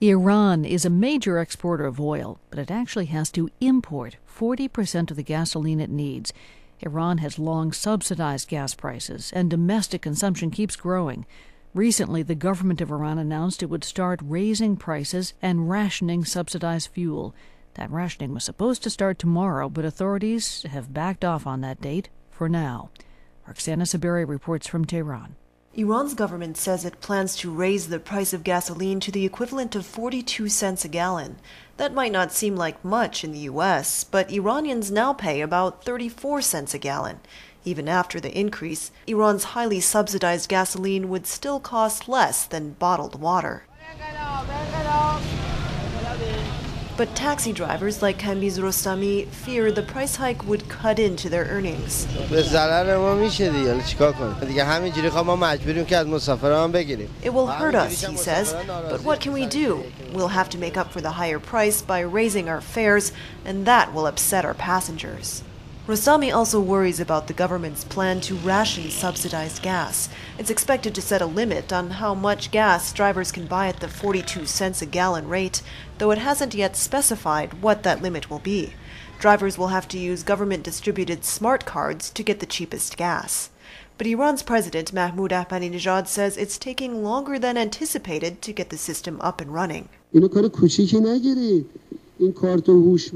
Iran is a major exporter of oil, but it actually has to import 40% of the gasoline it needs. Iran has long subsidized gas prices, and domestic consumption keeps growing. Recently, the government of Iran announced it would start raising prices and rationing subsidized fuel. That rationing was supposed to start tomorrow, but authorities have backed off on that date for now. Roxana Saberi reports from Tehran. Iran's government says it plans to raise the price of gasoline to the equivalent of 42 cents a gallon. That might not seem like much in the U.S., but Iranians now pay about 34 cents a gallon. Even after the increase, Iran's highly subsidized gasoline would still cost less than bottled water. But taxi drivers like Kambiz Rostami fear the price hike would cut into their earnings. It will hurt us, he says, but what can we do? We'll have to make up for the higher price by raising our fares, and that will upset our passengers. Rostami also worries about the government's plan to ration subsidized gas. It's expected to set a limit on how much gas drivers can buy at the 42 cents a gallon rate, though it hasn't yet specified what that limit will be. Drivers will have to use government-distributed smart cards to get the cheapest gas. But Iran's president, Mahmoud Ahmadinejad, says it's taking longer than anticipated to get the system up and running. Don't look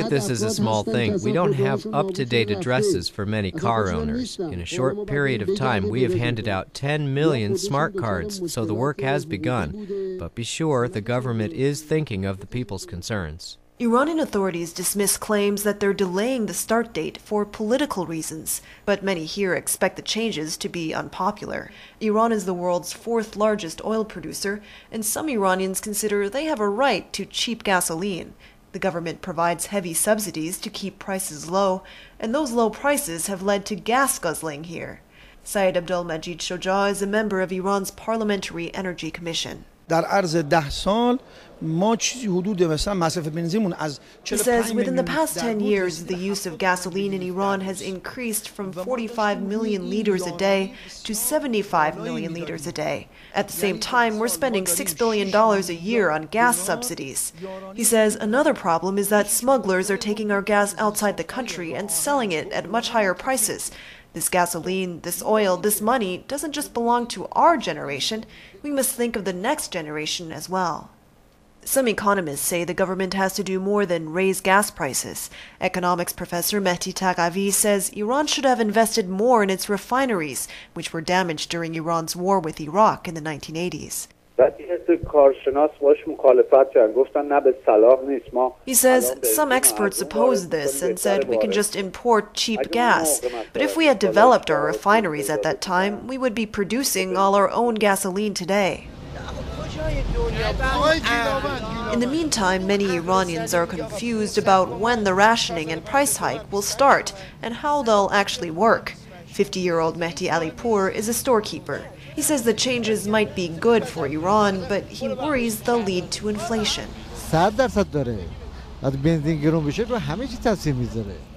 at this as a small thing. We don't have up-to-date addresses for many car owners. In a short period of time, we have handed out 10 million smart cards, so the work has begun. But be sure the government is thinking of the people's concerns. Iranian authorities dismiss claims that they're delaying the start date for political reasons, but many here expect the changes to be unpopular. Iran is the world's fourth largest oil producer, and some Iranians consider they have a right to cheap gasoline. The government provides heavy subsidies to keep prices low, and those low prices have led to gas guzzling here. Syed Abdul-Majid Shoja is a member of Iran's Parliamentary Energy Commission. He says, within the past 10 years, the use of gasoline in Iran has increased from 45 million liters a day to 75 million liters a day. At the same time, we're spending $6 billion a year on gas subsidies. He says another problem is that smugglers are taking our gas outside the country and selling it at much higher prices. This gasoline, this oil, this money doesn't just belong to our generation. We must think of the next generation as well. Some economists say the government has to do more than raise gas prices. Economics professor Mehdi Taghavi says Iran should have invested more in its refineries, which were damaged during Iran's war with Iraq in the 1980s. He says some experts opposed this and said we can just import cheap gas. But if we had developed our refineries at that time, we would be producing all our own gasoline today. In the meantime, many Iranians are confused about when the rationing and price hike will start and how they'll actually work. 50-year-old Mehdi Alipur is a storekeeper. He says the changes might be good for Iran, but he worries they'll lead to inflation.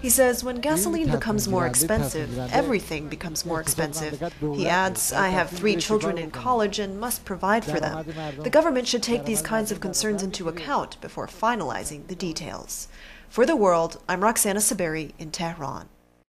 He says when gasoline becomes more expensive, everything becomes more expensive. He adds, I have 3 children in college and must provide for them. The government should take these kinds of concerns into account before finalizing the details. For The World, I'm Roxana Saberi in Tehran.